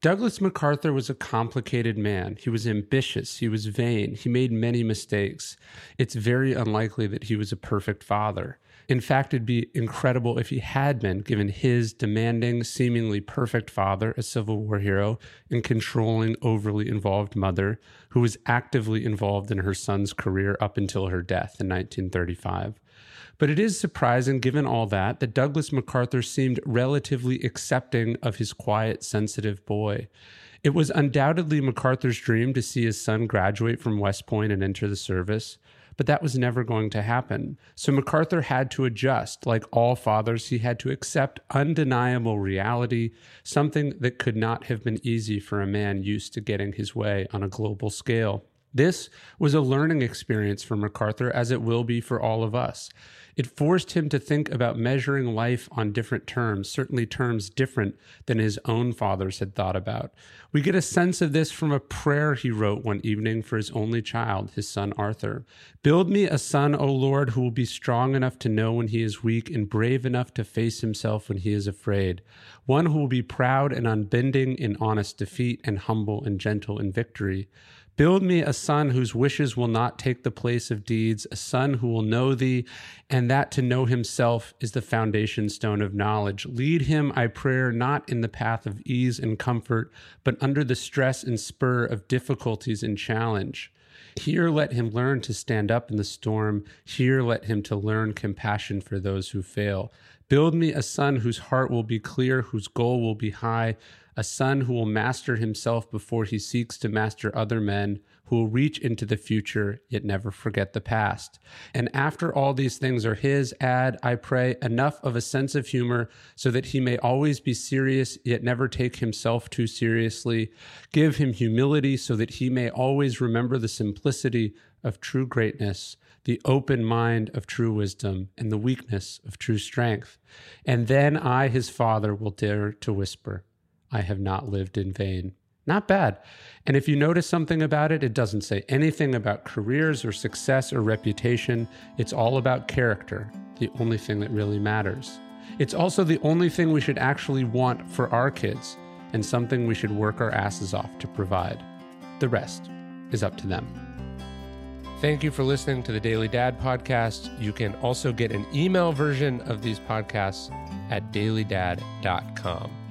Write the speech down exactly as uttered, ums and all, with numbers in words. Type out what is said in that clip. Douglas MacArthur was a complicated man. He was ambitious. He was vain. He made many mistakes. It's very unlikely that he was a perfect father. In fact, it'd be incredible if he had been, given his demanding, seemingly perfect father, a Civil War hero, and controlling, overly involved mother who was actively involved in her son's career up until her death in nineteen thirty-five. But it is surprising, given all that, that Douglas MacArthur seemed relatively accepting of his quiet, sensitive boy. It was undoubtedly MacArthur's dream to see his son graduate from West Point and enter the service, but that was never going to happen. So MacArthur had to adjust. Like all fathers, he had to accept undeniable reality, something that could not have been easy for a man used to getting his way on a global scale. This was a learning experience for MacArthur, as it will be for all of us. It forced him to think about measuring life on different terms, certainly terms different than his own fathers had thought about. We get a sense of this from a prayer he wrote one evening for his only child, his son Arthur. "Build me a son, O Lord, who will be strong enough to know when he is weak and brave enough to face himself when he is afraid. One who will be proud and unbending in honest defeat and humble and gentle in victory. Build me a son whose wishes will not take the place of deeds, a son who will know thee, and that to know himself is the foundation stone of knowledge. Lead him, I pray, not in the path of ease and comfort, but under the stress and spur of difficulties and challenge. Here let him learn to stand up in the storm. Here let him to learn compassion for those who fail. Build me a son whose heart will be clear, whose goal will be high, a son who will master himself before he seeks to master other men, who will reach into the future, yet never forget the past. And after all these things are his, add, I pray, enough of a sense of humor so that he may always be serious, yet never take himself too seriously. Give him humility so that he may always remember the simplicity of true greatness, the open mind of true wisdom, and the weakness of true strength. And then I, his father, will dare to whisper, I have not lived in vain." Not bad. And if you notice something about it, it doesn't say anything about careers or success or reputation. It's all about character, the only thing that really matters. It's also the only thing we should actually want for our kids, and something we should work our asses off to provide. The rest is up to them. Thank you for listening to the Daily Dad Podcast. You can also get an email version of these podcasts at daily dad dot com.